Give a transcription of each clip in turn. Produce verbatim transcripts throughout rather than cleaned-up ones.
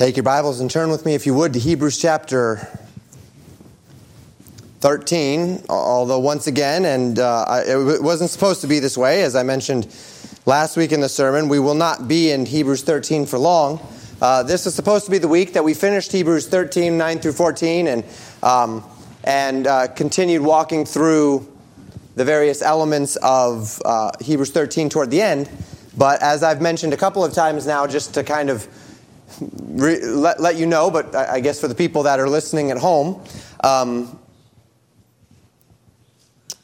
Take your Bibles and turn with me, if you would, to Hebrews chapter thirteen, although once again, and uh, I, it wasn't supposed to be this way, as I mentioned last week in the sermon, we will not be in Hebrews thirteen for long. Uh, this is supposed to be the week that we finished Hebrews thirteen, nine through fourteen, and, um, and uh, continued walking through the various elements of uh, Hebrews thirteen toward the end. But as I've mentioned a couple of times now, just to kind of Re- let, let you know, but I, I guess for the people that are listening at home, um,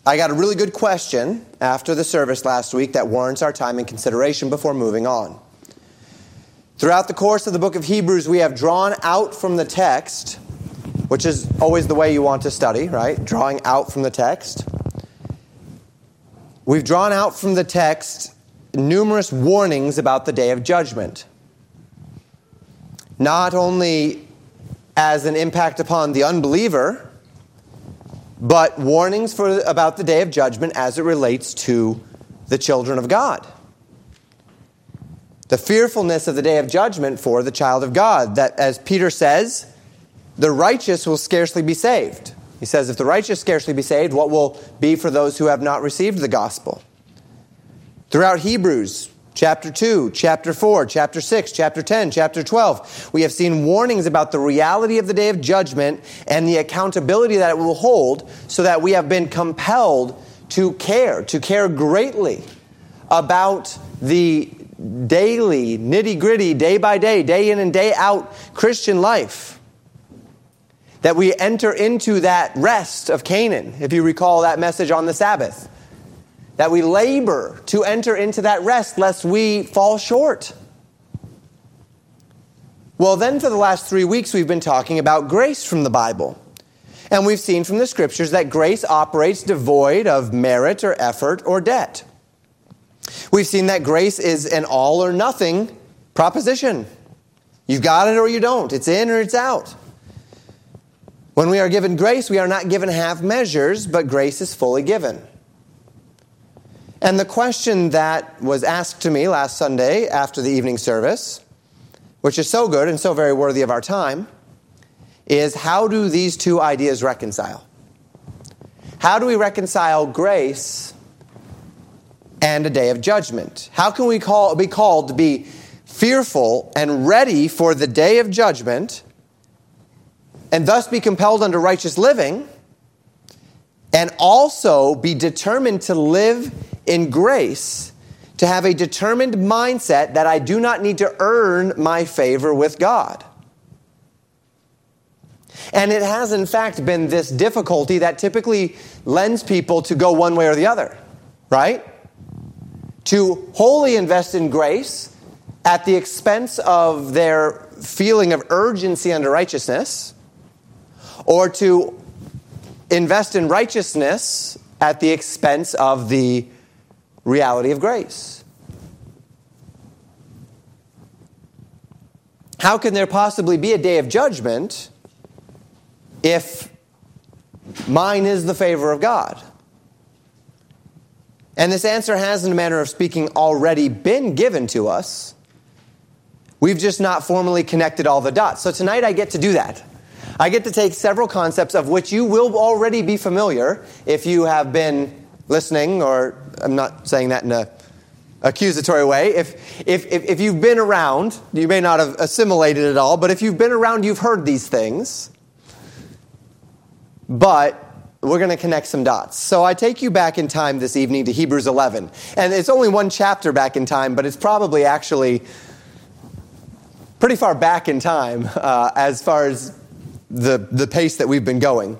I got a really good question after the service last week that warrants our time and consideration before moving on. Throughout the course of the book of Hebrews, we have drawn out from the text, which is always the way you want to study, right? Drawing out from the text. We've drawn out from the text numerous warnings about the day of judgment, not only as an impact upon the unbeliever, but warnings for about the day of judgment as it relates to the children of God. The fearfulness of the day of judgment for the child of God, that, as Peter says, the righteous will scarcely be saved. He says, if the righteous scarcely be saved, what will be for those who have not received the gospel? Throughout Hebrews chapter two, chapter four, chapter six, chapter ten, chapter twelve. We have seen warnings about the reality of the day of judgment and the accountability that it will hold, so that we have been compelled to care, to care greatly about the daily, nitty-gritty, day by day, day in and day out Christian life. That we enter into that rest of Canaan, if you recall that message on the Sabbath. That we labor to enter into that rest, lest we fall short. Well, then for the last three weeks, we've been talking about grace from the Bible. And we've seen from the Scriptures that grace operates devoid of merit or effort or debt. We've seen that grace is an all or nothing proposition. You've got it or you don't. It's in or it's out. When we are given grace, we are not given half measures, but grace is fully given. And the question that was asked to me last Sunday after the evening service, which is so good and so very worthy of our time, is how do these two ideas reconcile? How do we reconcile grace and a day of judgment? How can we call, be called to be fearful and ready for the day of judgment and thus be compelled unto righteous living, and also be determined to live in grace, to have a determined mindset that I do not need to earn my favor with God? And it has, in fact, been this difficulty that typically lends people to go one way or the other, right? To wholly invest in grace at the expense of their feeling of urgency under righteousness, or to invest in righteousness at the expense of the reality of grace. How can there possibly be a day of judgment if mine is the favor of God? And this answer has, in a manner of speaking, already been given to us. We've just not formally connected all the dots. So tonight I get to do that. I get to take several concepts of which you will already be familiar if you have been listening, or I'm not saying that in an accusatory way. If, if, if, if you've been around, you may not have assimilated it all, but if you've been around, you've heard these things. But we're going to connect some dots. So I take you back in time this evening to Hebrews eleven. And it's only one chapter back in time, but it's probably actually pretty far back in time uh, as far as the, the pace that we've been going.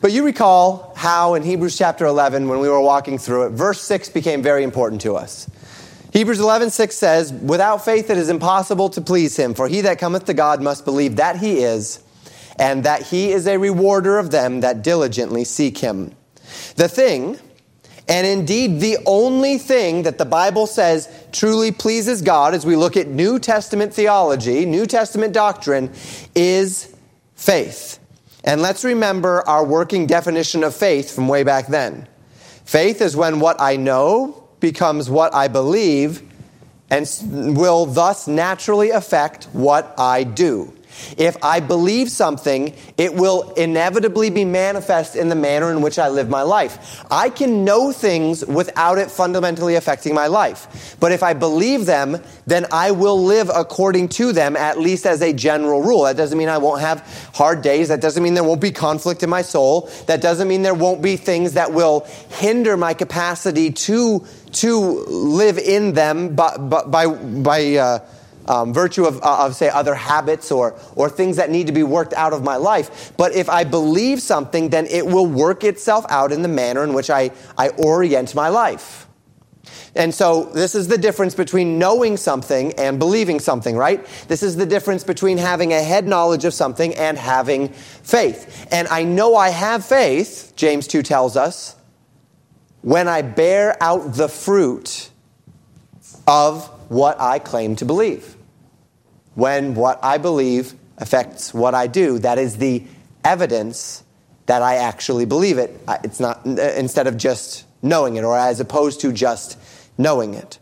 But you recall how in Hebrews chapter eleven, when we were walking through it, verse six became very important to us. Hebrews eleven six says, "Without faith it is impossible to please him, for he that cometh to God must believe that he is, and that he is a rewarder of them that diligently seek him." The thing, and indeed the only thing that the Bible says truly pleases God as we look at New Testament theology, New Testament doctrine, is faith. And let's remember our working definition of faith from way back then. Faith is when what I know becomes what I believe, and will thus naturally affect what I do. If I believe something, it will inevitably be manifest in the manner in which I live my life. I can know things without it fundamentally affecting my life. But if I believe them, then I will live according to them, at least as a general rule. That doesn't mean I won't have hard days. That doesn't mean there won't be conflict in my soul. That doesn't mean there won't be things that will hinder my capacity to, to live in them by, by, by uh, Um, virtue of, uh, of, say, other habits or or things that need to be worked out of my life. But if I believe something, then it will work itself out in the manner in which I, I orient my life. And so this is the difference between knowing something and believing something, right? This is the difference between having a head knowledge of something and having faith. And I know I have faith, James two tells us, when I bear out the fruit of what I claim to believe. When what I believe affects what I do, that is the evidence that I actually believe it. It's not instead of just knowing it, or as opposed to just knowing it.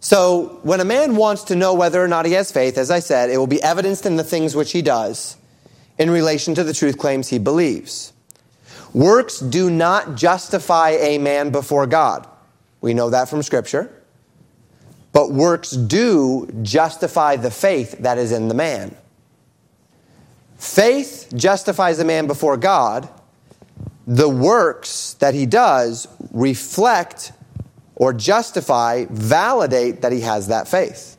So when a man wants to know whether or not he has faith, as I said, it will be evidenced in the things which he does in relation to the truth claims he believes. Works do not justify a man before God. We know that from Scripture. But works do justify the faith that is in the man. Faith justifies a man before God. The works that he does reflect or justify, validate that he has that faith.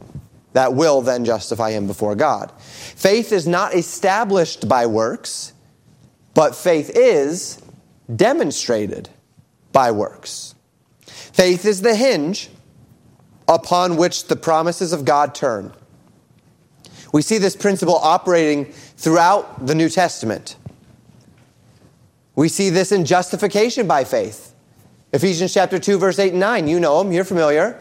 That will then justify him before God. Faith is not established by works, but faith is demonstrated by works. Faith is the hinge upon which the promises of God turn. We see this principle operating throughout the New Testament. We see this in justification by faith. Ephesians chapter two, verse eight and nine. You know them, you're familiar.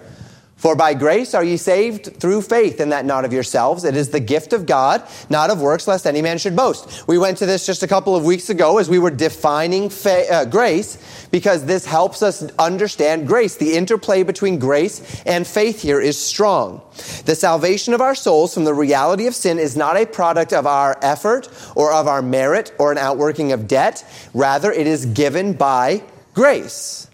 For by grace are ye saved through faith, and that not of yourselves. It is the gift of God, not of works, lest any man should boast. We went to this just a couple of weeks ago as we were defining fa- uh, grace, because this helps us understand grace. The interplay between grace and faith here is strong. The salvation of our souls from the reality of sin is not a product of our effort or of our merit or an outworking of debt. Rather, it is given by grace.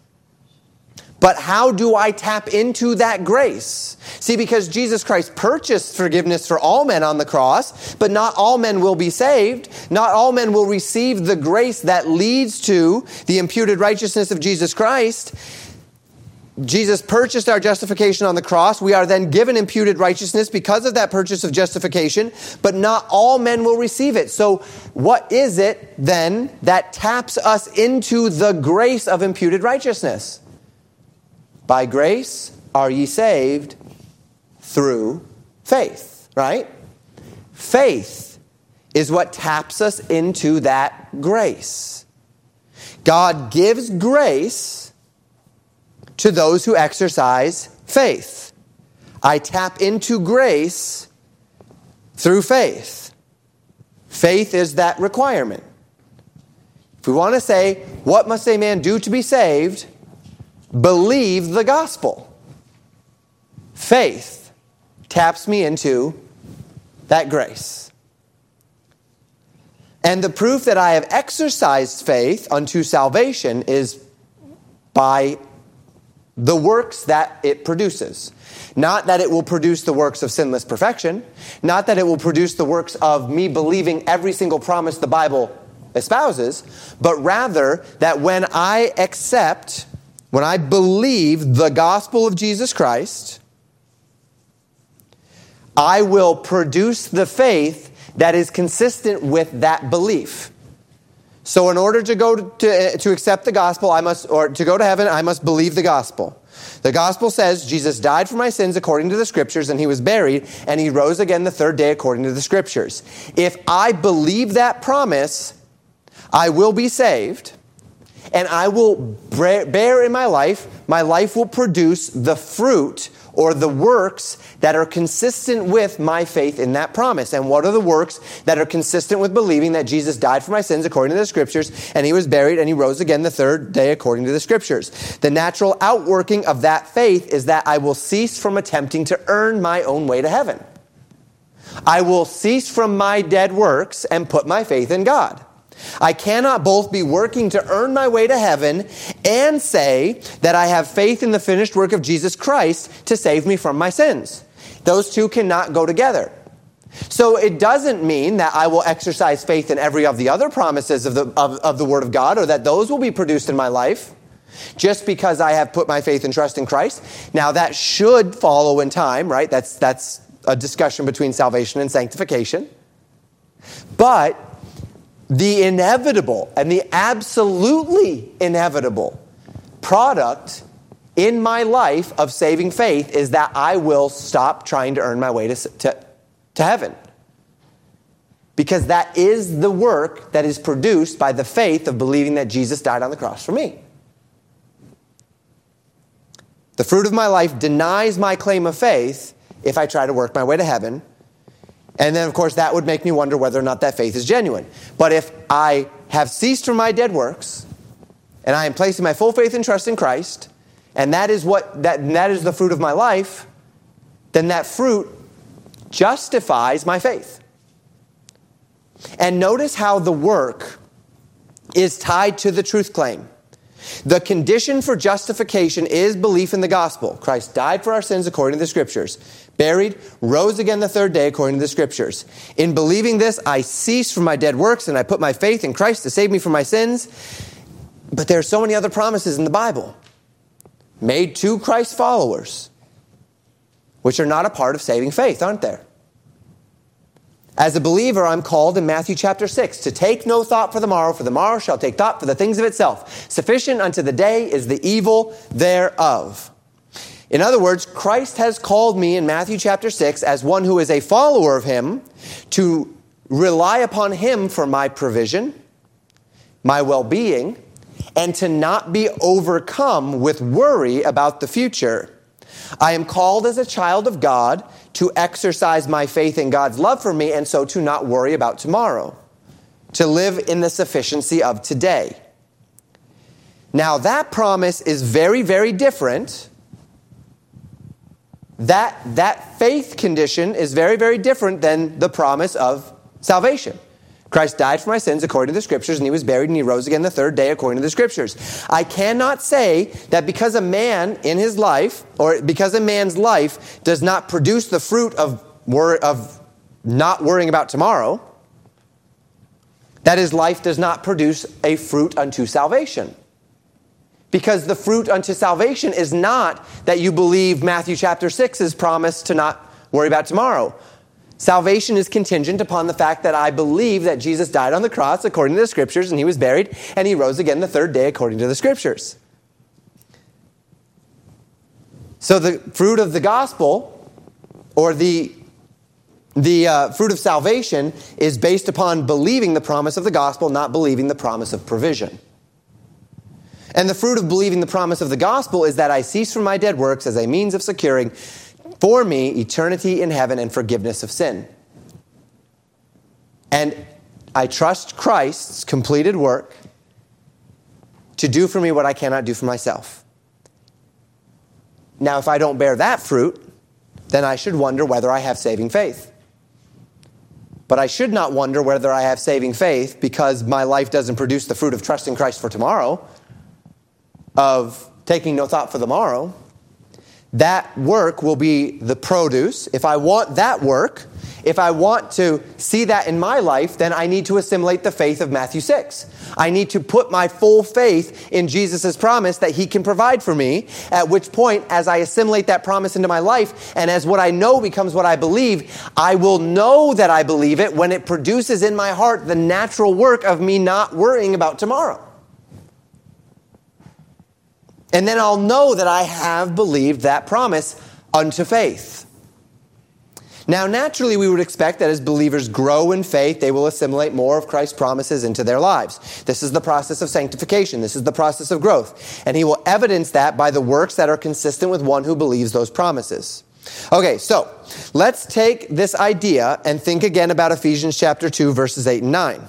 But how do I tap into that grace? See, because Jesus Christ purchased forgiveness for all men on the cross, but not all men will be saved. Not all men will receive the grace that leads to the imputed righteousness of Jesus Christ. Jesus purchased our justification on the cross. We are then given imputed righteousness because of that purchase of justification, but not all men will receive it. So what is it then that taps us into the grace of imputed righteousness? By grace are ye saved through faith, right? Faith is what taps us into that grace. God gives grace to those who exercise faith. I tap into grace through faith. Faith is that requirement. If we want to say, what must a man do to be saved? Believe the gospel. Faith taps me into that grace. And the proof that I have exercised faith unto salvation is by the works that it produces. Not that it will produce the works of sinless perfection. Not that it will produce the works of me believing every single promise the Bible espouses. But rather that when I accept, when I believe the gospel of Jesus Christ, I will produce the faith that is consistent with that belief. So in order to go to, to, to accept the gospel, I must, or to go to heaven, I must believe the gospel. The gospel says Jesus died for my sins according to the Scriptures, and he was buried, and he rose again the third day according to the Scriptures. If I believe that promise, I will be saved. And I will bear in my life, my life will produce the fruit or the works that are consistent with my faith in that promise. And what are the works that are consistent with believing that Jesus died for my sins according to the Scriptures, and he was buried and he rose again the third day according to the Scriptures? The natural outworking of that faith is that I will cease from attempting to earn my own way to heaven. I will cease from my dead works and put my faith in God. I cannot both be working to earn my way to heaven and say that I have faith in the finished work of Jesus Christ to save me from my sins. Those two cannot go together. So it doesn't mean that I will exercise faith in every of the other promises of the, of, of the Word of God, or that those will be produced in my life just because I have put my faith and trust in Christ. Now, that should follow in time, right? That's, that's a discussion between salvation and sanctification. But the inevitable and the absolutely inevitable product in my life of saving faith is that I will stop trying to earn my way to, to, to heaven. Because that is the work that is produced by the faith of believing that Jesus died on the cross for me. The fruit of my life denies my claim of faith if I try to work my way to heaven. And then, of course, that would make me wonder whether or not that faith is genuine. But if I have ceased from my dead works, and I am placing my full faith and trust in Christ, and that is what that, that is the fruit of my life, then that fruit justifies my faith. And notice how the work is tied to the truth claim. The condition for justification is belief in the gospel. Christ died for our sins according to the Scriptures, buried, rose again the third day according to the Scriptures. In believing this, I cease from my dead works and I put my faith in Christ to save me from my sins. But there are so many other promises in the Bible made to Christ's followers, which are not a part of saving faith, aren't there? As a believer, I'm called in Matthew chapter six to take no thought for the morrow, for the morrow shall take thought for the things of itself. Sufficient unto the day is the evil thereof. In other words, Christ has called me in Matthew chapter six as one who is a follower of him to rely upon him for my provision, my well-being, and to not be overcome with worry about the future. I am called as a child of God to exercise my faith in God's love for me, and so to not worry about tomorrow, to live in the sufficiency of today. Now, that promise is very, very different. That, that faith condition is very, very different than the promise of salvation. Christ died for my sins according to the Scriptures, and he was buried, and he rose again the third day according to the Scriptures. I cannot say that because a man in his life, or because a man's life does not produce the fruit of wor- of not worrying about tomorrow, that his life does not produce a fruit unto salvation. Because the fruit unto salvation is not that you believe Matthew chapter six's promise to not worry about tomorrow. Salvation is contingent upon the fact that I believe that Jesus died on the cross according to the Scriptures, and he was buried, and he rose again the third day according to the Scriptures. So the fruit of the gospel, or the, the uh, fruit of salvation, is based upon believing the promise of the gospel, not believing the promise of provision. And the fruit of believing the promise of the gospel is that I cease from my dead works as a means of securing for me eternity in heaven and forgiveness of sin. And I trust Christ's completed work to do for me what I cannot do for myself. Now, if I don't bear that fruit, then I should wonder whether I have saving faith. But I should not wonder whether I have saving faith because my life doesn't produce the fruit of trusting Christ for tomorrow, of taking no thought for the morrow. That work will be the produce. If I want that work, if I want to see that in my life, then I need to assimilate the faith of Matthew six. I need to put my full faith in Jesus' promise that he can provide for me, at which point, as I assimilate that promise into my life, and as what I know becomes what I believe, I will know that I believe it when it produces in my heart the natural work of me not worrying about tomorrow. And then I'll know that I have believed that promise unto faith. Now, naturally, we would expect that as believers grow in faith, they will assimilate more of Christ's promises into their lives. This is the process of sanctification. This is the process of growth. And he will evidence that by the works that are consistent with one who believes those promises. Okay, so let's take this idea and think again about Ephesians chapter two, verses eight and nine.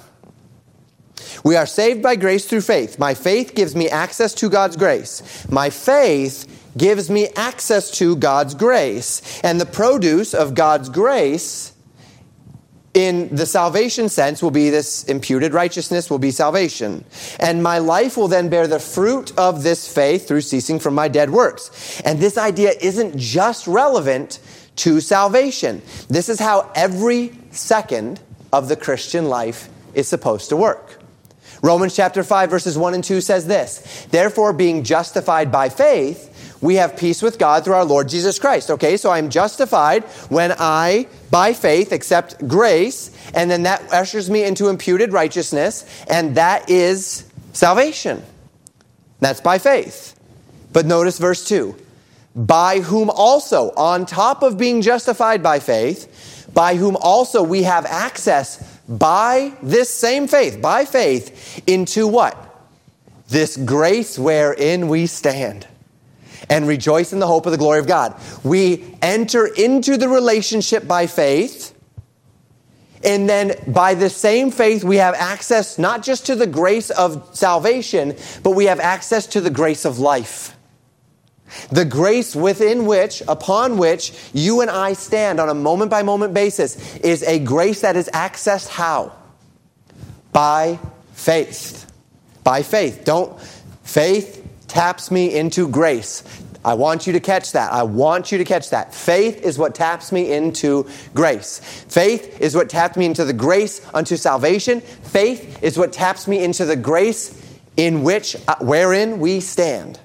We are saved by grace through faith. My faith gives me access to God's grace. My faith gives me access to God's grace. And the produce of God's grace in the salvation sense will be this imputed righteousness will be salvation. And my life will then bear the fruit of this faith through ceasing from my dead works. And this idea isn't just relevant to salvation. This is how every second of the Christian life is supposed to work. Romans chapter five, verses one and two says this, therefore, being justified by faith, we have peace with God through our Lord Jesus Christ. Okay, so I'm justified when I, by faith, accept grace, and then that ushers me into imputed righteousness, and that is salvation. That's by faith. But notice verse two, by whom also, on top of being justified by faith, by whom also we have access by this same faith, by faith, into what? This grace wherein we stand and rejoice in the hope of the glory of God. We enter into the relationship by faith, and then by the same faith we have access not just to the grace of salvation, but we have access to the grace of life. The grace within which, upon which you and I stand on a moment-by-moment basis is a grace that is accessed how? By faith. By faith. Don't, faith taps me into grace. I want you to catch that. I want you to catch that. Faith is what taps me into grace. Faith is what taps me into the grace unto salvation. Faith is what taps me into the grace in which, wherein we stand.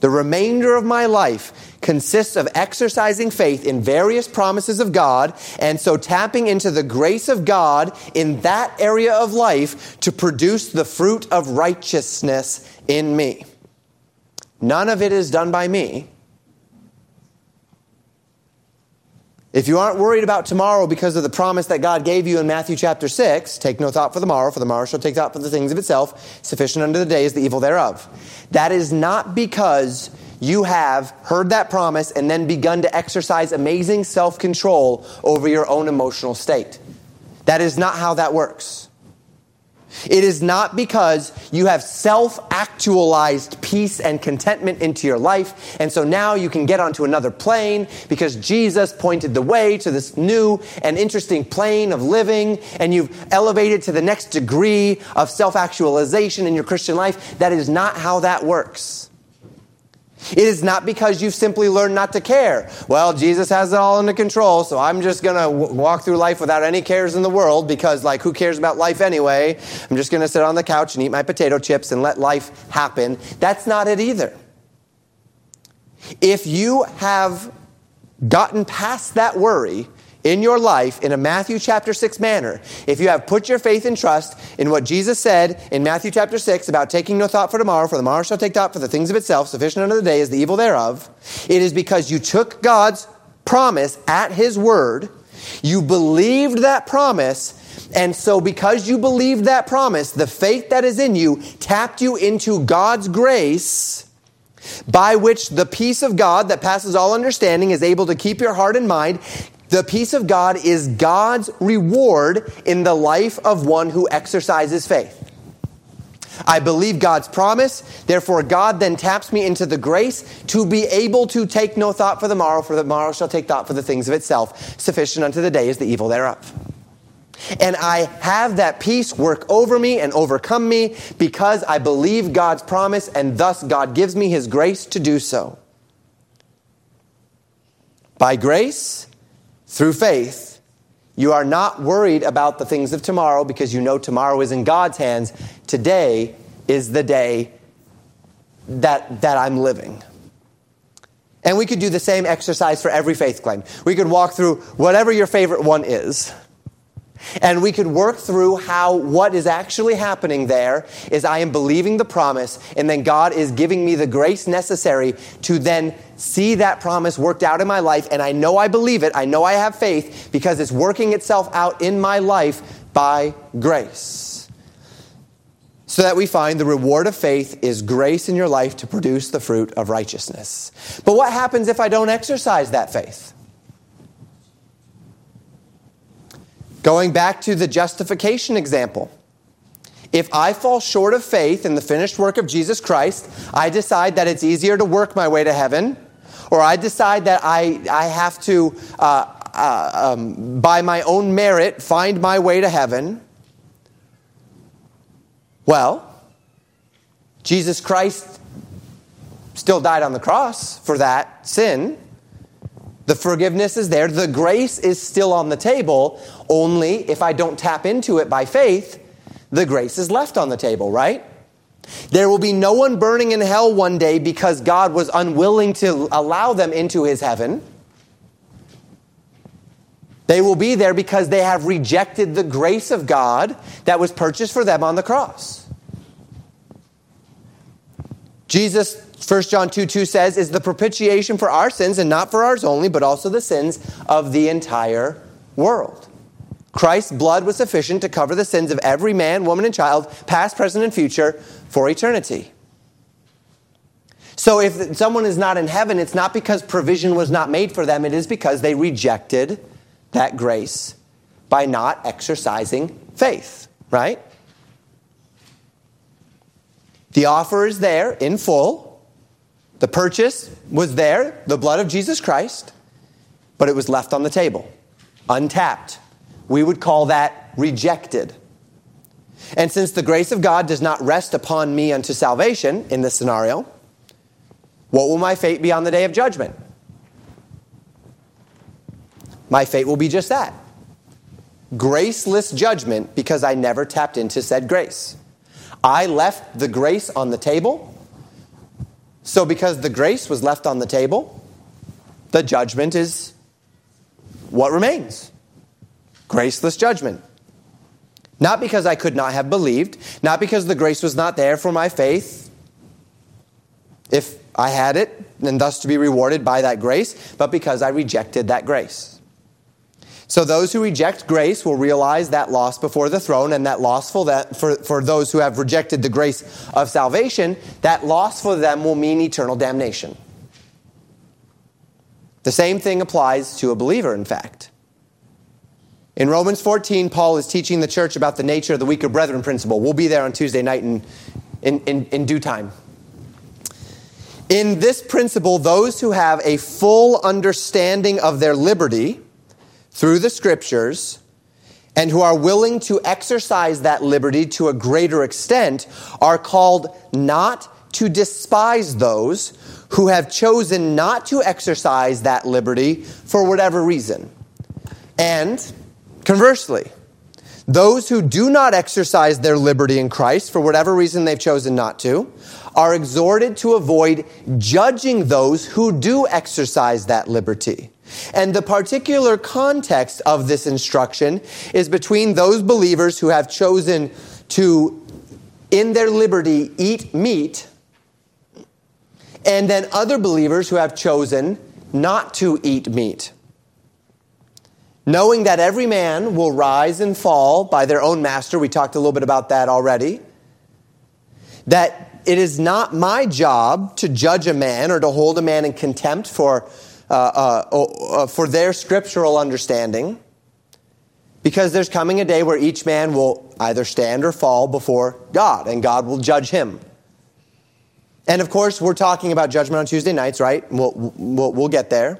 The remainder of my life consists of exercising faith in various promises of God, and so tapping into the grace of God in that area of life to produce the fruit of righteousness in me. None of it is done by me. If you aren't worried about tomorrow because of the promise that God gave you in Matthew chapter six, take no thought for the morrow, for the morrow shall take thought for the things of itself. Sufficient unto the day is the evil thereof. That is not because you have heard that promise and then begun to exercise amazing self-control over your own emotional state. That is not how that works. It is not because you have self-actualized peace and contentment into your life, and so now you can get onto another plane because Jesus pointed the way to this new and interesting plane of living, and you've elevated to the next degree of self-actualization in your Christian life. That is not how that works. It is not because you've simply learned not to care. Well, Jesus has it all under control, so I'm just going to w- walk through life without any cares in the world because, like, who cares about life anyway? I'm just going to sit on the couch and eat my potato chips and let life happen. That's not it either. If you have gotten past that worry in your life in a Matthew chapter six manner, if you have put your faith and trust in what Jesus said in Matthew chapter six about taking no thought for tomorrow, for the morrow shall take thought for the things of itself, sufficient unto the day is the evil thereof, it is because you took God's promise at his word, you believed that promise, and so because you believed that promise, the faith that is in you tapped you into God's grace, by which the peace of God that passes all understanding is able to keep your heart and mind. The peace of God is God's reward in the life of one who exercises faith. I believe God's promise, therefore God then taps me into the grace to be able to take no thought for the morrow, for the morrow shall take thought for the things of itself. Sufficient unto the day is the evil thereof. And I have that peace work over me and overcome me because I believe God's promise, and thus God gives me his grace to do so. By grace, through faith, you are not worried about the things of tomorrow because you know tomorrow is in God's hands. Today is the day that, that I'm living. And we could do the same exercise for every faith claim. We could walk through whatever your favorite one is. And we could work through how what is actually happening there is I am believing the promise, and then God is giving me the grace necessary to then see that promise worked out in my life, and I know I believe it, I know I have faith, because it's working itself out in my life by grace. So that we find the reward of faith is grace in your life to produce the fruit of righteousness. But what happens if I don't exercise that faith? Going back to the justification example. If I fall short of faith in the finished work of Jesus Christ, I decide that it's easier to work my way to heaven, or I decide that I, I have to, uh, uh, um, by my own merit, find my way to heaven. Well, Jesus Christ still died on the cross for that sin. The forgiveness is there. The grace is still on the table. Only if I don't tap into it by faith, the grace is left on the table, right? There will be no one burning in hell one day because God was unwilling to allow them into his heaven. They will be there because they have rejected the grace of God that was purchased for them on the cross. Jesus, First John two two says, is the propitiation for our sins, and not for ours only, but also the sins of the entire world. Christ's blood was sufficient to cover the sins of every man, woman, and child, past, present, and future, for eternity. So if someone is not in heaven, it's not because provision was not made for them. It is because they rejected that grace by not exercising faith, right? The offer is there in full. The purchase was there, the blood of Jesus Christ, but it was left on the table, untapped. We would call that rejected. And since the grace of God does not rest upon me unto salvation in this scenario, what will my fate be on the day of judgment? My fate will be just that. Graceless judgment, because I never tapped into said grace. I left the grace on the table. So because the grace was left on the table, the judgment is what remains. Graceless judgment. Not because I could not have believed, not because the grace was not there for my faith, if I had it, and thus to be rewarded by that grace, but because I rejected that grace. So those who reject grace will realize that loss before the throne, and that loss for, that, for, for those who have rejected the grace of salvation, that loss for them will mean eternal damnation. The same thing applies to a believer, in fact. In Romans fourteen, Paul is teaching the church about the nature of the weaker brethren principle. We'll be there on Tuesday night in, in, in, in due time. In this principle, those who have a full understanding of their liberty through the scriptures and who are willing to exercise that liberty to a greater extent are called not to despise those who have chosen not to exercise that liberty for whatever reason. And conversely, those who do not exercise their liberty in Christ, for whatever reason they've chosen not to, are exhorted to avoid judging those who do exercise that liberty. And the particular context of this instruction is between those believers who have chosen to, in their liberty, eat meat, and then other believers who have chosen not to eat meat. Knowing that every man will rise and fall by their own master. We talked a little bit about that already. That it is not my job to judge a man or to hold a man in contempt for, uh, uh, uh, for their scriptural understanding. Because there's coming a day where each man will either stand or fall before God, and God will judge him. And of course, we're talking about judgment on Tuesday nights, right? We'll, we'll, we'll get there.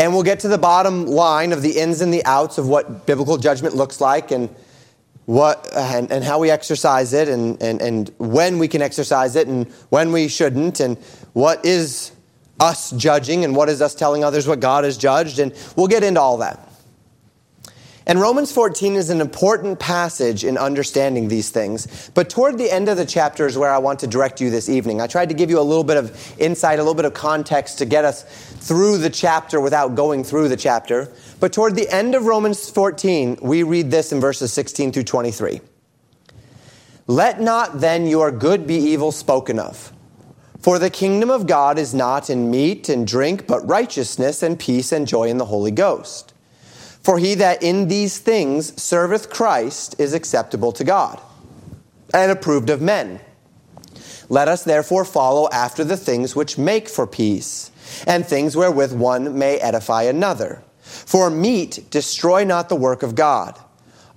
And we'll get to the bottom line of the ins and the outs of what biblical judgment looks like and what and, and how we exercise it and, and, and when we can exercise it and when we shouldn't and what is us judging and what is us telling others what God has judged. And we'll get into all that. And Romans fourteen is an important passage in understanding these things. But toward the end of the chapter is where I want to direct you this evening. I tried to give you a little bit of insight, a little bit of context to get us through the chapter without going through the chapter. But toward the end of Romans fourteen, we read this in verses sixteen through twenty-three. Let not then your good be evil spoken of, For the kingdom of God is not in meat and drink, but righteousness and peace and joy in the Holy Ghost. For he that in these things serveth Christ is acceptable to God and approved of men. Let us therefore follow after the things which make for peace, and things wherewith one may edify another. For meat destroy not the work of God.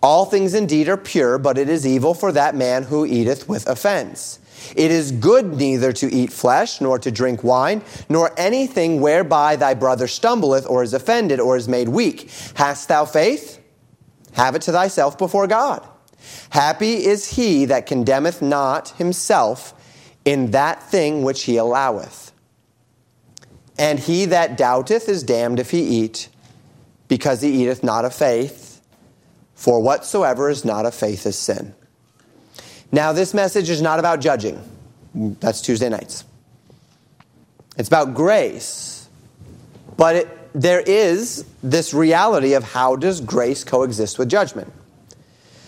All things indeed are pure, but it is evil for that man who eateth with offense. It is good neither to eat flesh, nor to drink wine, nor anything whereby thy brother stumbleth, or is offended, or is made weak. Hast thou faith? Have it to thyself before God. Happy is he that condemneth not himself in that thing which he alloweth. And he that doubteth is damned if he eat, because he eateth not of faith, for whatsoever is not of faith is sin. Now, this message is not about judging. That's Tuesday nights. It's about grace. But it, there is this reality of how does grace coexist with judgment.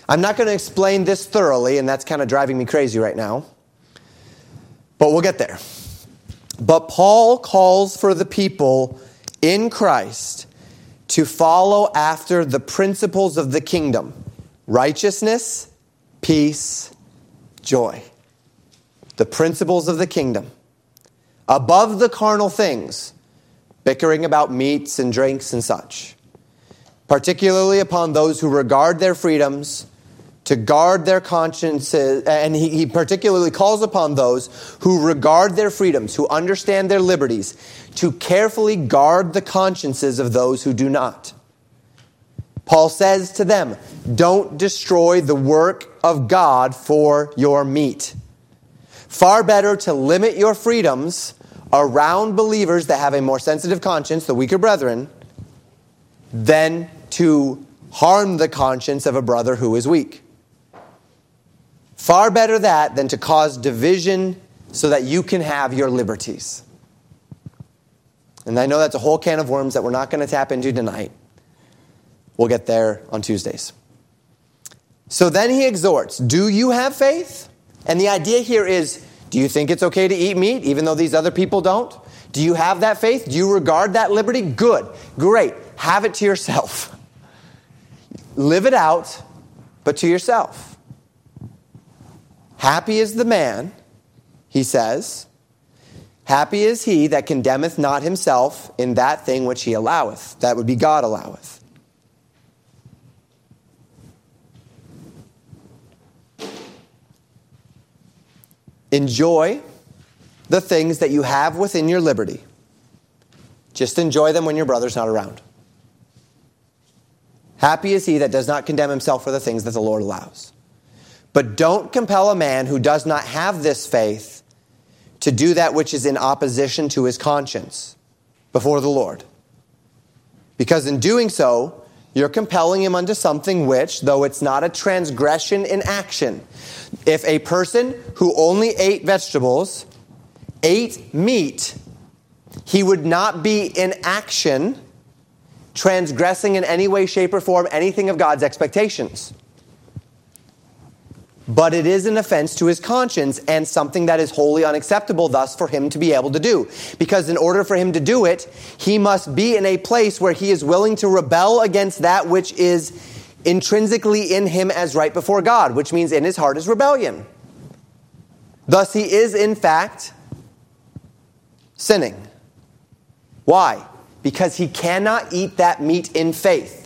I'm not going to explain this thoroughly, and that's kind of driving me crazy right now. But we'll get there. But Paul calls for the people in Christ to follow after the principles of the kingdom: righteousness, peace, joy. The principles of the kingdom. Above the carnal things, bickering about meats and drinks and such. Particularly upon those who regard their freedoms, to guard their consciences. And he, he particularly calls upon those who regard their freedoms, who understand their liberties, to carefully guard the consciences of those who do not. Paul says to them, don't destroy the work of God for your meat. Far better to limit your freedoms around believers that have a more sensitive conscience, the weaker brethren, than to harm the conscience of a brother who is weak. Far better that than to cause division so that you can have your liberties. And I know that's a whole can of worms that we're not going to tap into tonight. We'll get there on Tuesdays. So then he exhorts, do you have faith? And the idea here is, do you think it's okay to eat meat even though these other people don't? Do you have that faith? Do you regard that liberty? Good. Great. Have it to yourself. Live it out, but to yourself. Happy is the man, he says. Happy is he that condemneth not himself in that thing which he alloweth. That would be God alloweth. Enjoy the things that you have within your liberty. Just enjoy them when your brother's not around. Happy is he that does not condemn himself for the things that the Lord allows. But don't compel a man who does not have this faith to do that which is in opposition to his conscience before the Lord. Because in doing so, you're compelling him unto something which, though it's not a transgression in action, if a person who only ate vegetables ate meat, he would not be in action transgressing in any way, shape, or form anything of God's expectations. But it is an offense to his conscience and something that is wholly unacceptable thus for him to be able to do. Because in order for him to do it, he must be in a place where he is willing to rebel against that which is intrinsically in him as right before God, which means in his heart is rebellion. Thus he is in fact sinning. Why? Because he cannot eat that meat in faith.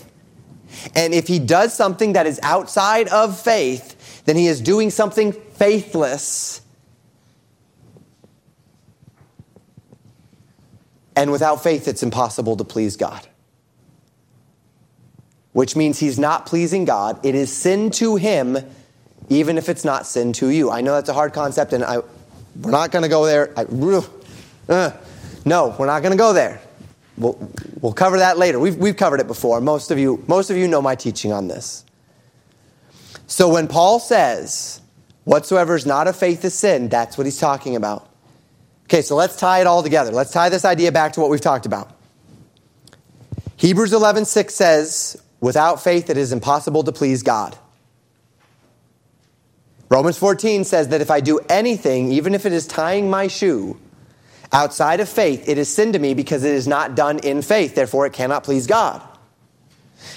And if he does something that is outside of faith, then he is doing something faithless and without faith it's impossible to please God, which means he's not pleasing God. It is sin to him, even if it's not sin to you. I know that's a hard concept, and I we're not going to go there. I, uh, no, we're not going to go there. We'll, we'll cover that later. We've we've covered it before. Most of you most of you know my teaching on this. So when Paul says, whatsoever is not of faith is sin, that's what he's talking about. Okay, so let's tie it all together. Let's tie this idea back to what we've talked about. Hebrews eleven six says, without faith it is impossible to please God. Romans fourteen says that if I do anything, even if it is tying my shoe, Outside of faith, it is sin to me because it is not done in faith. Therefore, it cannot please God.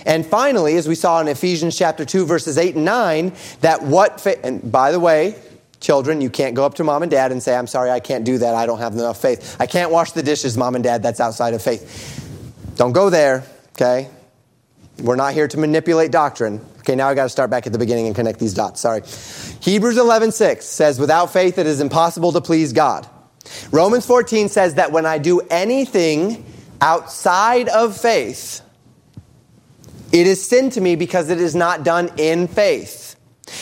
And finally, as we saw in Ephesians chapter two, verses eight and nine, that what faith, and by the way, children, you can't go up to mom and dad and say, I'm sorry, I can't do that. I don't have enough faith. I can't wash the dishes, mom and dad. That's outside of faith. Don't go there, okay? We're not here to manipulate doctrine. Okay, now I got to start back at the beginning and connect these dots. Sorry. Hebrews eleven six says, without faith, it is impossible to please God. Romans fourteen says that when I do anything outside of faith, it is sin to me because it is not done in faith.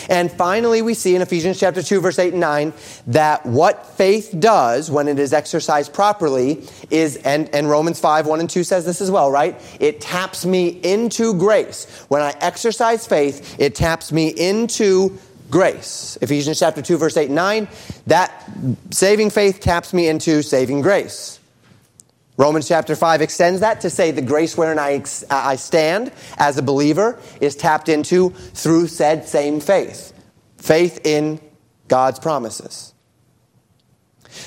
And finally, we see in Ephesians chapter two, verse eight and nine, that what faith does when it is exercised properly is, and, and Romans five, one and two says this as well, right? It taps me into grace. When I exercise faith, it taps me into grace. Ephesians chapter two, verse eight and nine, that saving faith taps me into saving grace. Romans chapter five extends that to say the grace wherein I, ex- I stand as a believer is tapped into through said same faith. Faith in God's promises.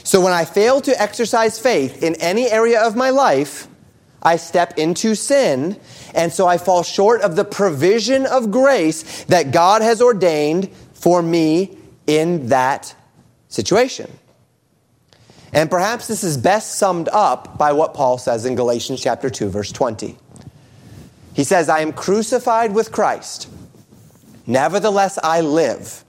So when I fail to exercise faith in any area of my life, I step into sin, and so I fall short of the provision of grace that God has ordained for me in that situation. And perhaps this is best summed up by what Paul says in Galatians chapter two, verse twenty. He says, I am crucified with Christ. Nevertheless, I live.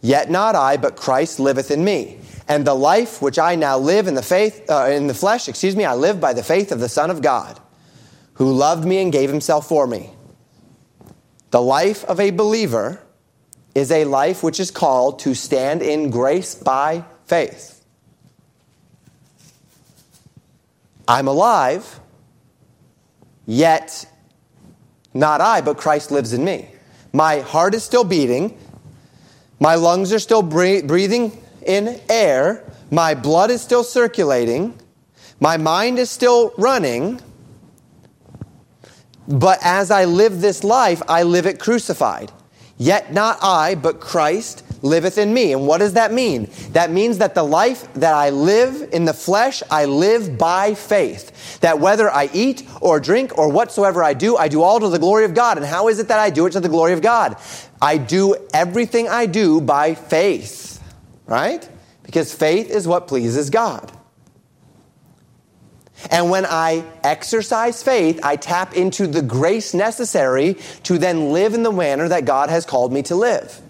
Yet not I, but Christ liveth in me. And the life which I now live in the faith, uh, in the flesh, excuse me, I live by the faith of the Son of God, who loved me and gave himself for me. The life of a believer is a life which is called to stand in grace by faith. I'm alive, yet not I, but Christ lives in me. My heart is still beating. My lungs are still breathing in air. My blood is still circulating. My mind is still running. But as I live this life, I live it crucified. Yet not I, but Christ liveth in me. And what does that mean? That means that the life that I live in the flesh, I live by faith. That whether I eat or drink or whatsoever I do, I do all to the glory of God. And how is it that I do it to the glory of God? I do everything I do by faith, right? Because faith is what pleases God. And when I exercise faith, I tap into the grace necessary to then live in the manner that God has called me to live.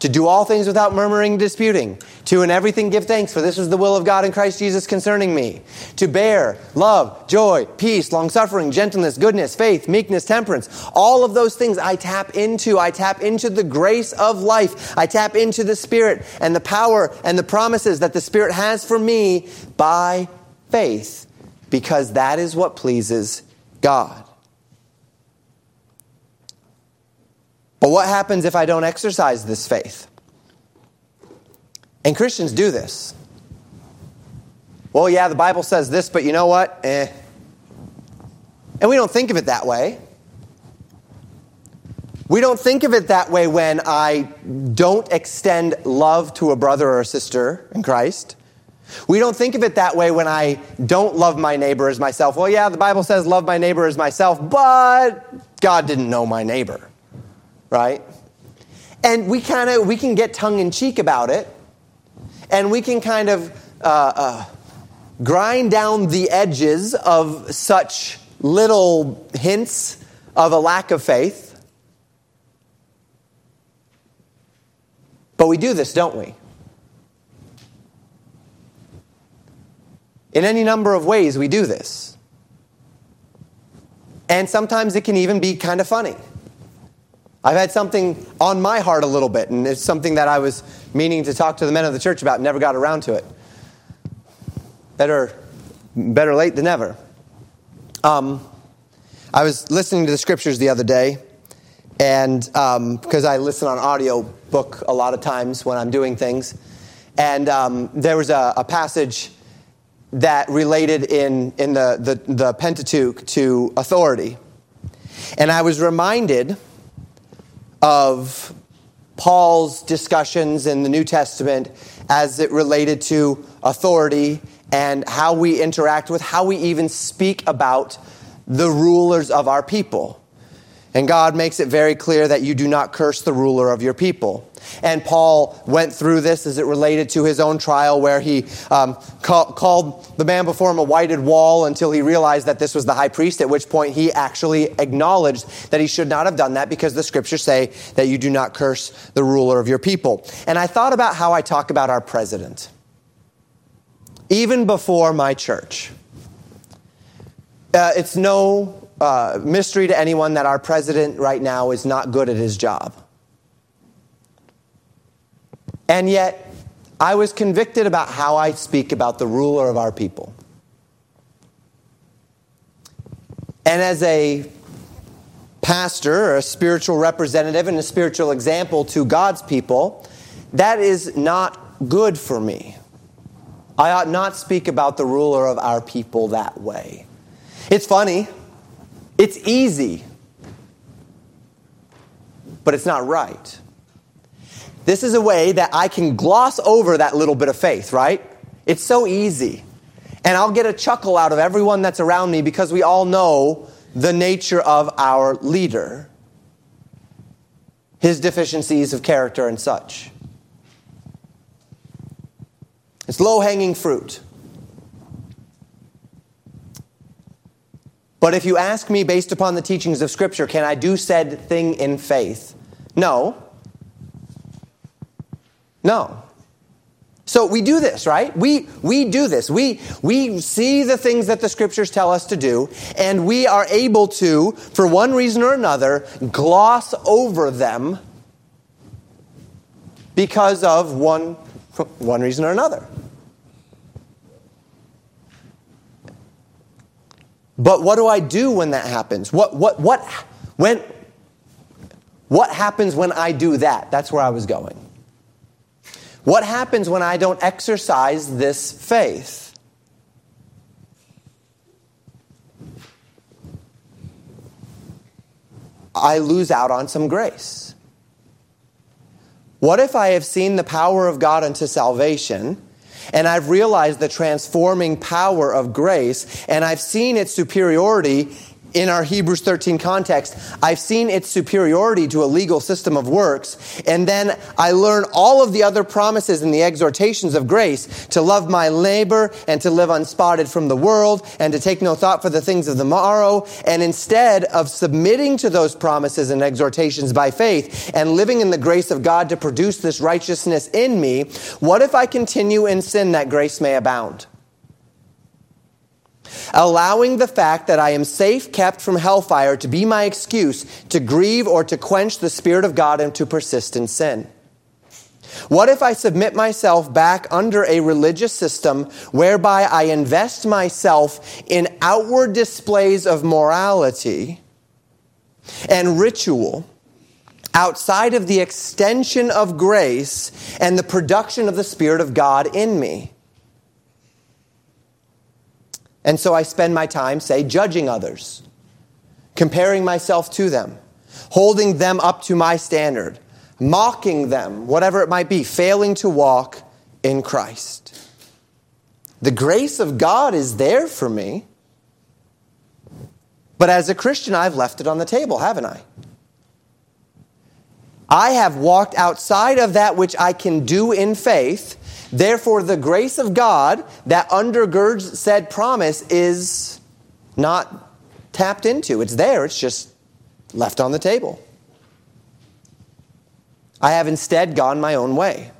To do all things without murmuring and disputing. To in everything give thanks, for this is the will of God in Christ Jesus concerning me. To bear love, joy, peace, long-suffering, gentleness, goodness, faith, meekness, temperance. All of those things I tap into. I tap into the grace of life. I tap into the Spirit and the power and the promises that the Spirit has for me by faith, because that is what pleases God. But what happens if I don't exercise this faith? And Christians do this. Well, yeah, the Bible says this, but you know what? Eh. And we don't think of it that way. We don't think of it that way when I don't extend love to a brother or a sister in Christ. We don't think of it that way when I don't love my neighbor as myself. Well, yeah, the Bible says love my neighbor as myself, but God didn't know my neighbor. Right? And we kind of, we can get tongue in cheek about it, and we can kind of uh, uh, grind down the edges of such little hints of a lack of faith. But we do this, don't we? In any number of ways, we do this. And sometimes it can even be kind of funny. I've had something on my heart a little bit, and it's something that I was meaning to talk to the men of the church about and never got around to it. Better, better late than never. Um, I was listening to the scriptures the other day, and um, because I listen on audio book a lot of times when I'm doing things, and um, there was a, a passage that related in, in the, the, the Pentateuch to authority. And I was reminded of Paul's discussions in the New Testament as it related to authority and how we interact with, how we even speak about the rulers of our people. And God makes it very clear that you do not curse the ruler of your people. And Paul went through this as it related to his own trial where he um, call, called the man before him a whited wall until he realized that this was the high priest, at which point he actually acknowledged that he should not have done that because the scriptures say that you do not curse the ruler of your people. And I thought about how I talk about our president. Even before my church. Uh, it's no... Uh, mystery to anyone that our president right now is not good at his job. And yet, I was convicted about how I speak about the ruler of our people. And as a pastor, or a spiritual representative and a spiritual example to God's people, that is not good for me. I ought not speak about the ruler of our people that way. It's funny. It's easy, but it's not right. This is a way that I can gloss over that little bit of faith, right? It's so easy. And I'll get a chuckle out of everyone that's around me because we all know the nature of our leader, his deficiencies of character and such. It's low-hanging fruit. But if you ask me, based upon the teachings of Scripture, can I do said thing in faith? No. No. So we do this, right? We we do this. We we see the things that the Scriptures tell us to do, and we are able to, for one reason or another, gloss over them because of one, one reason or another. But what do I do when that happens? What what what when what happens when I do that? That's where I was going. What happens when I don't exercise this faith? I lose out on some grace. What if I have seen the power of God unto salvation? And I've realized the transforming power of grace, and I've seen its superiority in our Hebrews thirteen context. I've seen its superiority to a legal system of works, and then I learn all of the other promises and the exhortations of grace to love my neighbor and to live unspotted from the world and to take no thought for the things of the morrow. And instead of submitting to those promises and exhortations by faith and living in the grace of God to produce this righteousness in me, what if I continue in sin that grace may abound? Allowing the fact that I am safe, kept from hellfire to be my excuse to grieve or to quench the Spirit of God and to persist in sin. What if I submit myself back under a religious system whereby I invest myself in outward displays of morality and ritual outside of the extension of grace and the production of the Spirit of God in me? And so I spend my time, say, judging others, comparing myself to them, holding them up to my standard, mocking them, whatever it might be, failing to walk in Christ. The grace of God is there for me, but as a Christian, I've left it on the table, haven't I? I have walked outside of that which I can do in faith. Therefore, the grace of God that undergirds said promise is not tapped into. It's there. It's just left on the table. I have instead gone my own way.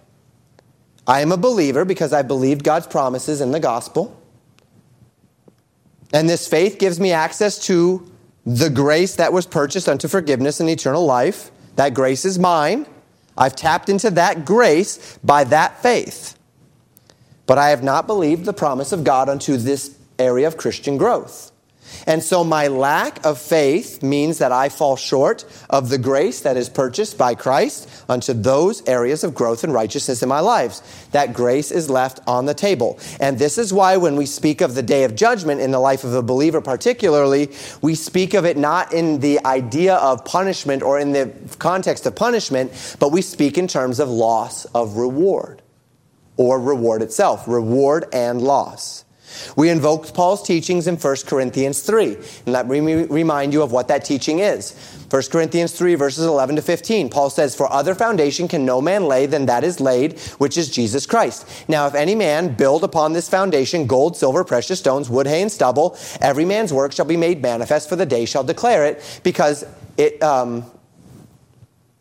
I am a believer because I believed God's promises in the gospel. And this faith gives me access to the grace that was purchased unto forgiveness and eternal life. That grace is mine. I've tapped into that grace by that faith. But I have not believed the promise of God unto this area of Christian growth. And so my lack of faith means that I fall short of the grace that is purchased by Christ unto those areas of growth and righteousness in my lives. That grace is left on the table. And this is why when we speak of the day of judgment in the life of a believer particularly, we speak of it not in the idea of punishment or in the context of punishment, but we speak in terms of loss of reward or reward itself, reward and loss. We invoked Paul's teachings in First Corinthians three. And let me remind you of what that teaching is. First Corinthians three, verses eleven to fifteen. Paul says, "For other foundation can no man lay than that is laid, which is Jesus Christ. Now, if any man build upon this foundation gold, silver, precious stones, wood, hay, and stubble, every man's work shall be made manifest, for the day shall declare it, because it... Um,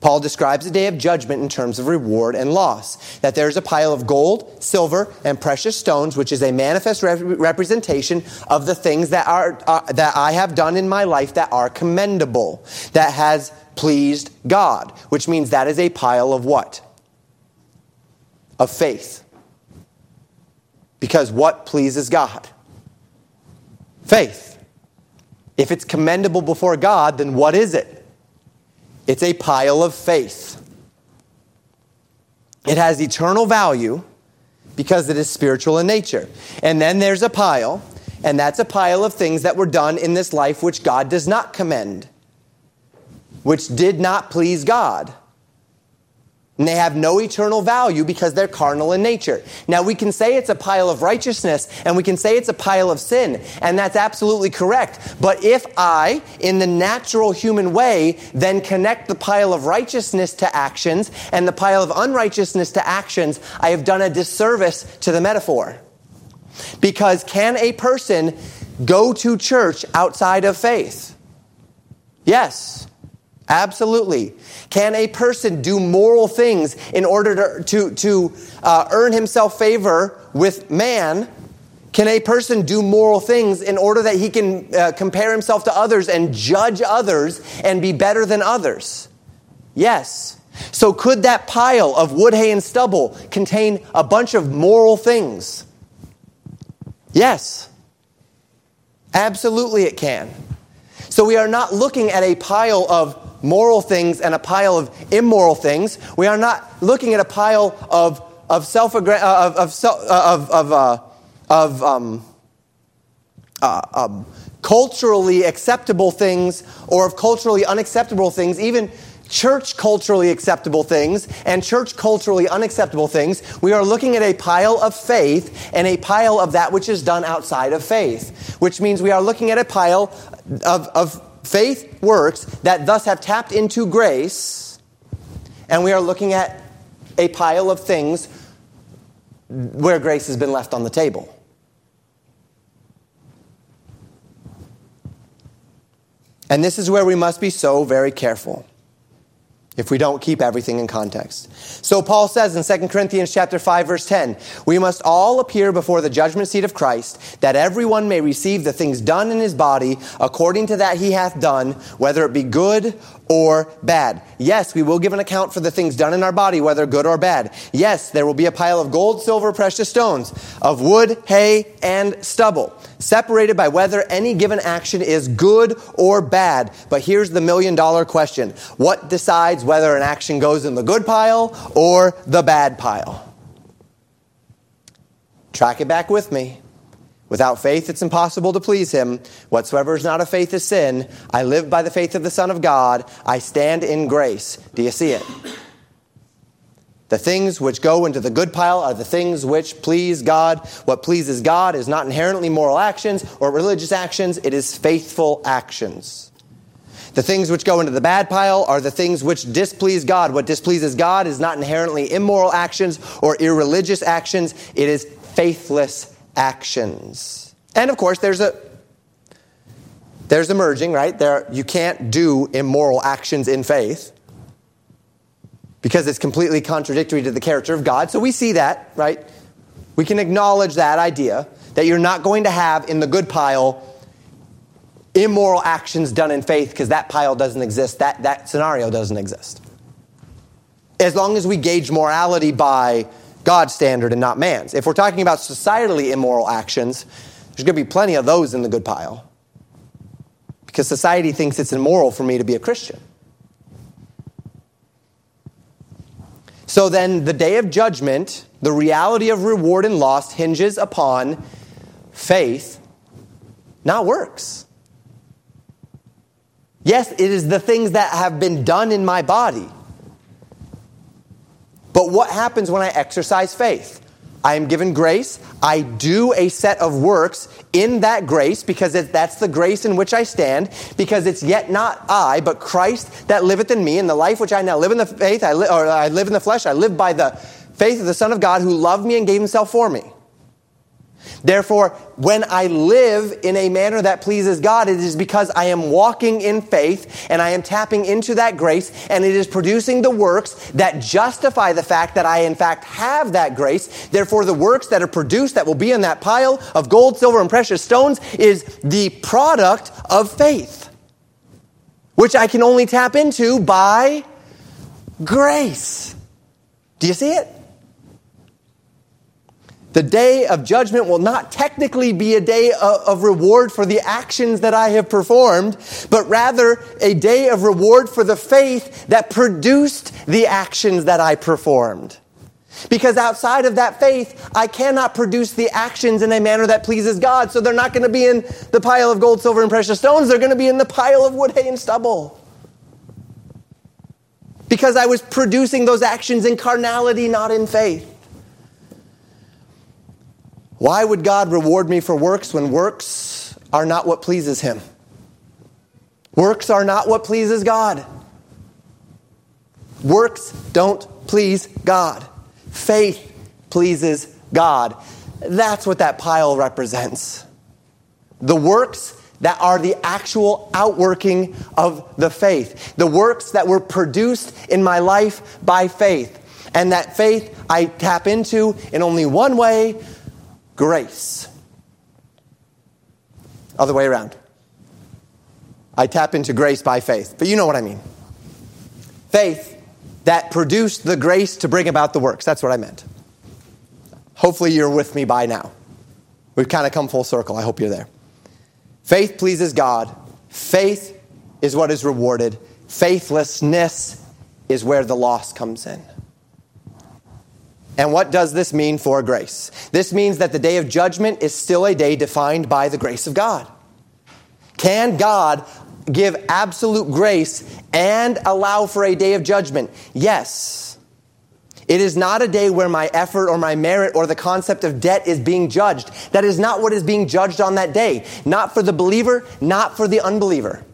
Paul describes the day of judgment in terms of reward and loss. That there is a pile of gold, silver, and precious stones, which is a manifest rep- representation of the things that are uh, that I have done in my life that are commendable, that has pleased God, which means that is a pile of what? Of faith. Because what pleases God? Faith. If it's commendable before God, then what is it? It's a pile of faith. It has eternal value because it is spiritual in nature. And then there's a pile, and that's a pile of things that were done in this life which God does not commend, which did not please God. And they have no eternal value because they're carnal in nature. Now, we can say it's a pile of righteousness, and we can say it's a pile of sin, and that's absolutely correct. But if I, in the natural human way, then connect the pile of righteousness to actions and the pile of unrighteousness to actions, I have done a disservice to the metaphor. Because can a person go to church outside of faith? Yes. Absolutely. Can a person do moral things in order to, to, to uh, earn himself favor with man? Can a person do moral things in order that he can uh, compare himself to others and judge others and be better than others? Yes. So could that pile of wood, hay, and stubble contain a bunch of moral things? Yes. Absolutely it can. So we are not looking at a pile of moral things and a pile of immoral things. We are not looking at a pile of of self of of of of, uh, of um, uh, um, culturally acceptable things or of culturally unacceptable things, even church culturally acceptable things and church culturally unacceptable things. We are looking at a pile of faith and a pile of that which is done outside of faith, which means we are looking at a pile of of faith works that thus have tapped into grace, and we are looking at a pile of things where grace has been left on the table. And this is where we must be so very careful if we don't keep everything in context. So Paul says in Second Corinthians chapter five, verse ten, "We must all appear before the judgment seat of Christ, that everyone may receive the things done in his body according to that he hath done, whether it be good or bad." Yes, we will give an account for the things done in our body, whether good or bad. Yes, there will be a pile of gold, silver, precious stones, of wood, hay, and stubble, separated by whether any given action is good or bad. But here's the million dollar question. What decides whether an action goes in the good pile or the bad pile? Track it back with me. Without faith, it's impossible to please him. Whatsoever is not of faith is sin. I live by the faith of the Son of God. I stand in grace. Do you see it? The things which go into the good pile are the things which please God. What pleases God is not inherently moral actions or religious actions. It is faithful actions. The things which go into the bad pile are the things which displease God. What displeases God is not inherently immoral actions or irreligious actions. It is faithless actions. Actions. And of course, there's a there's a merging, right? There, you can't do immoral actions in faith because it's completely contradictory to the character of God. So we see that, right? We can acknowledge that idea that you're not going to have in the good pile immoral actions done in faith because that pile doesn't exist. That, that scenario doesn't exist. As long as we gauge morality by God's standard and not man's. If we're talking about societally immoral actions, there's going to be plenty of those in the good pile because society thinks it's immoral for me to be a Christian. So then the day of judgment, the reality of reward and loss hinges upon faith, not works. Yes, it is the things that have been done in my body. But what happens when I exercise faith? I am given grace. I do a set of works in that grace because it, that's the grace in which I stand, because it's yet not I, but Christ that liveth in me, and the life which I now live in the faith, I li- or I live in the flesh, I live by the faith of the Son of God who loved me and gave himself for me. Therefore, when I live in a manner that pleases God, it is because I am walking in faith and I am tapping into that grace, and it is producing the works that justify the fact that I in fact have that grace. Therefore, the works that are produced that will be in that pile of gold, silver, and precious stones is the product of faith, which I can only tap into by grace. Do you see it? The day of judgment will not technically be a day of reward for the actions that I have performed, but rather a day of reward for the faith that produced the actions that I performed. Because outside of that faith, I cannot produce the actions in a manner that pleases God, so they're not going to be in the pile of gold, silver, and precious stones. They're going to be in the pile of wood, hay, and stubble. Because I was producing those actions in carnality, not in faith. Why would God reward me for works when works are not what pleases him? Works are not what pleases God. Works don't please God. Faith pleases God. That's what that pile represents. The works that are the actual outworking of the faith. The works that were produced in my life by faith. And that faith I tap into in only one way: grace. Other way around. I tap into grace by faith. But you know what I mean. Faith that produced the grace to bring about the works. That's what I meant. Hopefully you're with me by now. We've kind of come full circle. I hope you're there. Faith pleases God. Faith is what is rewarded. Faithlessness is where the loss comes in. And what does this mean for grace? This means that the day of judgment is still a day defined by the grace of God. Can God give absolute grace and allow for a day of judgment? Yes. It is not a day where my effort or my merit or the concept of debt is being judged. That is not what is being judged on that day. Not for the believer, not for the unbeliever.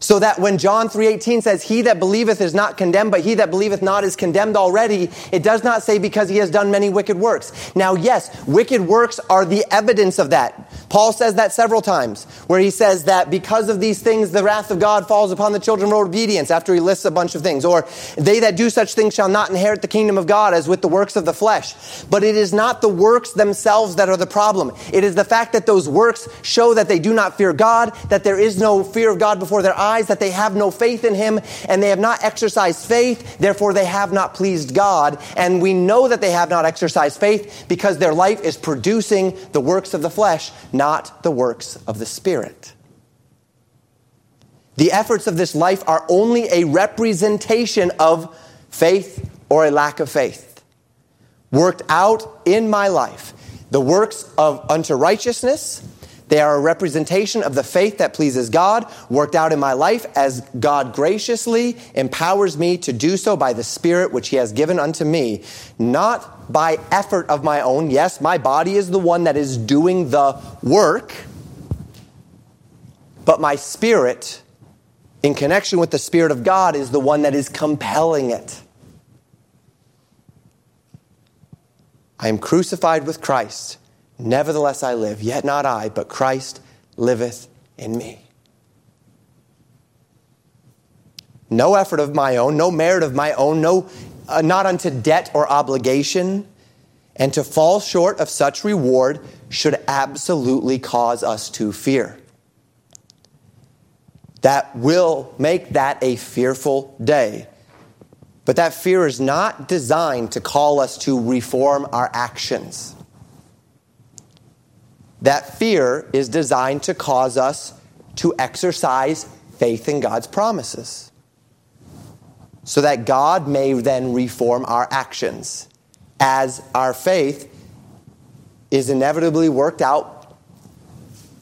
So that when John three eighteen says, "He that believeth is not condemned, but he that believeth not is condemned already," it does not say because he has done many wicked works. Now, yes, wicked works are the evidence of that. Paul says that several times, where he says that because of these things, the wrath of God falls upon the children of obedience, after he lists a bunch of things. Or, "They that do such things shall not inherit the kingdom of God as with the works of the flesh." But it is not the works themselves that are the problem. It is the fact that those works show that they do not fear God, that there is no fear of God before their eyes, that they have no faith in him, and they have not exercised faith, therefore they have not pleased God. And we know that they have not exercised faith because their life is producing the works of the flesh, not the works of the Spirit. The efforts of this life are only a representation of faith or a lack of faith, worked out in my life. The works of unto righteousness, they are a representation of the faith that pleases God, worked out in my life as God graciously empowers me to do so by the Spirit which he has given unto me, not by effort of my own. Yes, my body is the one that is doing the work, but my spirit, in connection with the Spirit of God, is the one that is compelling it. I am crucified with Christ. Nevertheless I live, yet not I, but Christ liveth in me. No effort of my own, no merit of my own, no, uh, not unto debt or obligation, and to fall short of such reward should absolutely cause us to fear. That will make that a fearful day. But that fear is not designed to call us to reform our actions. That fear is designed to cause us to exercise faith in God's promises, so that God may then reform our actions, as our faith is inevitably worked out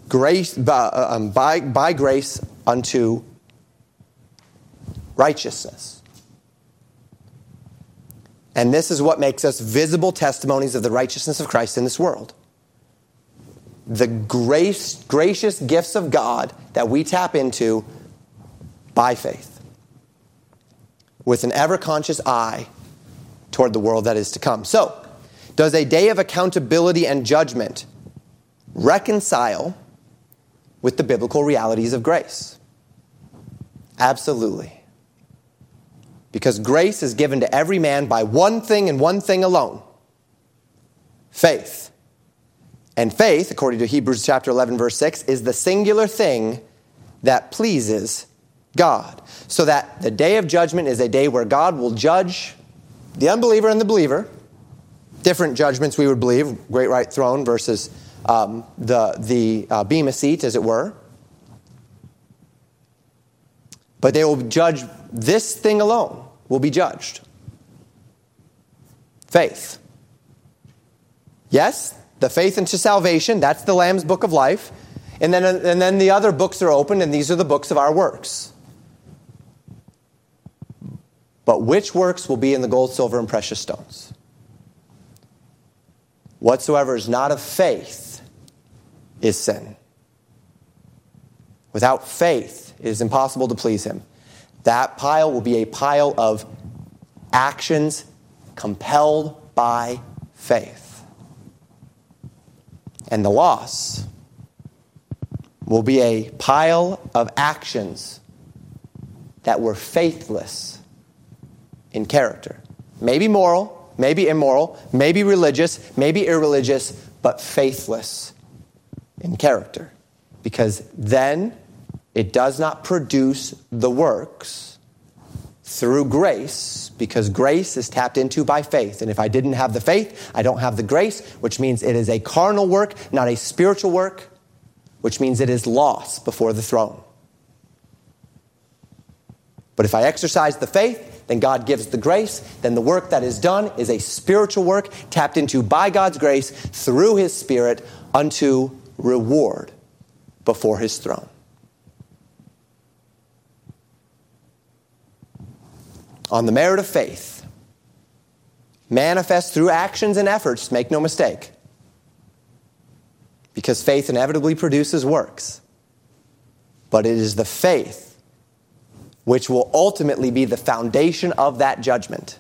grace by, um, by, by grace unto righteousness. And this is what makes us visible testimonies of the righteousness of Christ in this world. The grace, gracious gifts of God that we tap into by faith, with an ever-conscious eye toward the world that is to come. So, does a day of accountability and judgment reconcile with the biblical realities of grace? Absolutely. Because grace is given to every man by one thing and one thing alone: faith. And faith, according to Hebrews chapter eleven, verse six, is the singular thing that pleases God. So that the day of judgment is a day where God will judge the unbeliever and the believer. Different judgments, we would believe. Great white throne versus um, the, the uh, Bema seat, as it were. But they will judge, this thing alone will be judged: faith. Yes? The faith into salvation, that's the Lamb's book of life. And then, and then the other books are opened, and these are the books of our works. But which works will be in the gold, silver, and precious stones? Whatsoever is not of faith is sin. Without faith, it is impossible to please him. That pile will be a pile of actions compelled by faith. And the loss will be a pile of actions that were faithless in character. Maybe moral, maybe immoral, maybe religious, maybe irreligious, but faithless in character. Because then it does not produce the works through grace, because grace is tapped into by faith. And if I didn't have the faith, I don't have the grace, which means it is a carnal work, not a spiritual work, which means it is loss before the throne. But if I exercise the faith, then God gives the grace, then the work that is done is a spiritual work tapped into by God's grace through his Spirit unto reward before his throne. On the merit of faith, manifest through actions and efforts, make no mistake, because faith inevitably produces works. But it is the faith which will ultimately be the foundation of that judgment.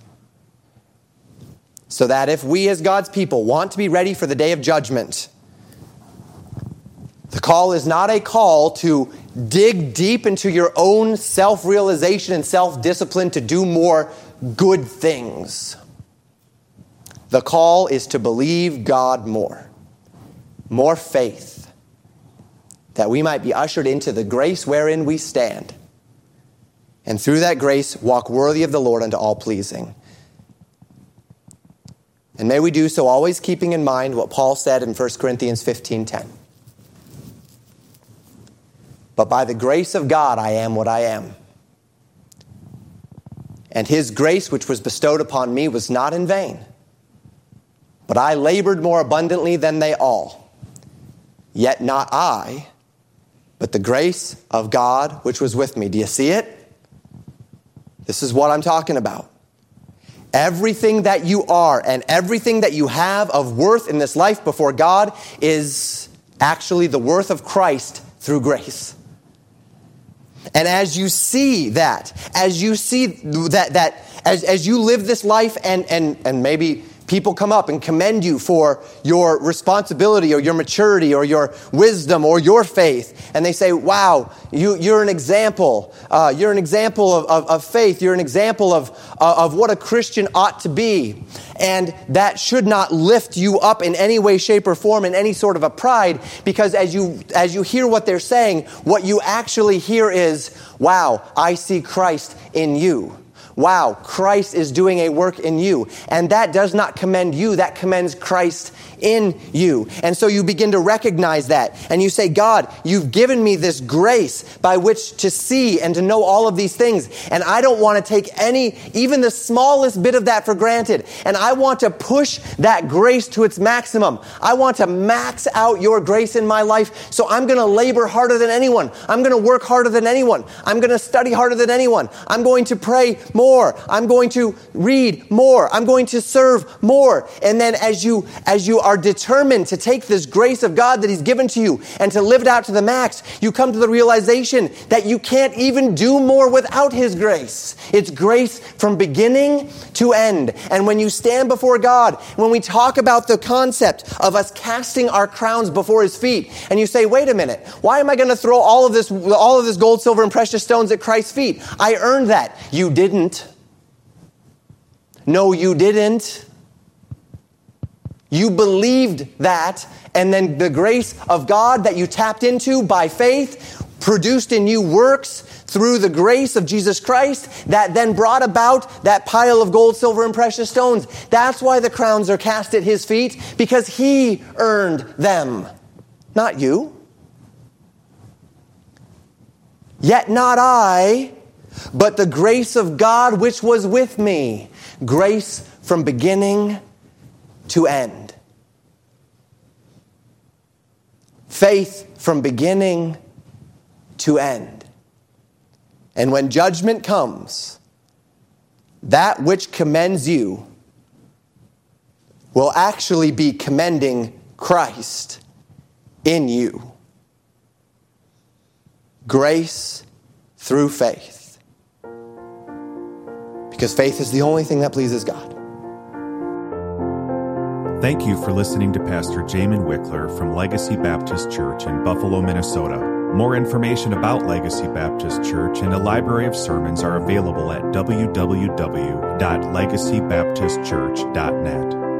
So that if we as God's people want to be ready for the day of judgment, the call is not a call to dig deep into your own self-realization and self-discipline to do more good things. The call is to believe God more, more faith, that we might be ushered into the grace wherein we stand, and through that grace walk worthy of the Lord unto all pleasing. And may we do so always keeping in mind what Paul said in First Corinthians fifteen ten. But by the grace of God, I am what I am. And his grace, which was bestowed upon me, was not in vain. But I labored more abundantly than they all. Yet not I, but the grace of God, which was with me. Do you see it? This is what I'm talking about. Everything that you are and everything that you have of worth in this life before God is actually the worth of Christ through grace. And as you see that, as you see that, that as, as you live this life, and, and, and maybe people come up and commend you for your responsibility or your maturity or your wisdom or your faith. And they say, wow, you, you're an example. Uh, you're an example of, of, of faith. You're an example of, of what a Christian ought to be. And that should not lift you up in any way, shape, or form in any sort of a pride, because as you, as you hear what they're saying, what you actually hear is, wow, I see Christ in you. Wow, Christ is doing a work in you. And that does not commend you, that commends Christ in you. And so you begin to recognize that. And you say, God, you've given me this grace by which to see and to know all of these things. And I don't want to take any, even the smallest bit of that for granted. And I want to push that grace to its maximum. I want to max out your grace in my life. So I'm going to labor harder than anyone. I'm going to work harder than anyone. I'm going to study harder than anyone. I'm going to pray more. More. I'm going to read more. I'm going to serve more. And then as you as you are determined to take this grace of God that he's given to you and to live it out to the max, you come to the realization that you can't even do more without his grace. It's grace from beginning to end. And when you stand before God, when we talk about the concept of us casting our crowns before his feet, and you say, wait a minute, why am I going to throw all of this, all of this gold, silver, and precious stones at Christ's feet? I earned that. You didn't. No, you didn't. You believed that, and then the grace of God that you tapped into by faith produced in you works through the grace of Jesus Christ that then brought about that pile of gold, silver, and precious stones. That's why the crowns are cast at his feet, because he earned them, not you. Yet not I, but the grace of God which was with me. Grace from beginning to end. Faith from beginning to end. And when judgment comes, that which commends you will actually be commending Christ in you. Grace through faith. Because faith is the only thing that pleases God. Thank you for listening to Pastor Jamin Wickler from Legacy Baptist Church in Buffalo, Minnesota. More information about Legacy Baptist Church and a library of sermons are available at w w w dot legacy baptist church dot net.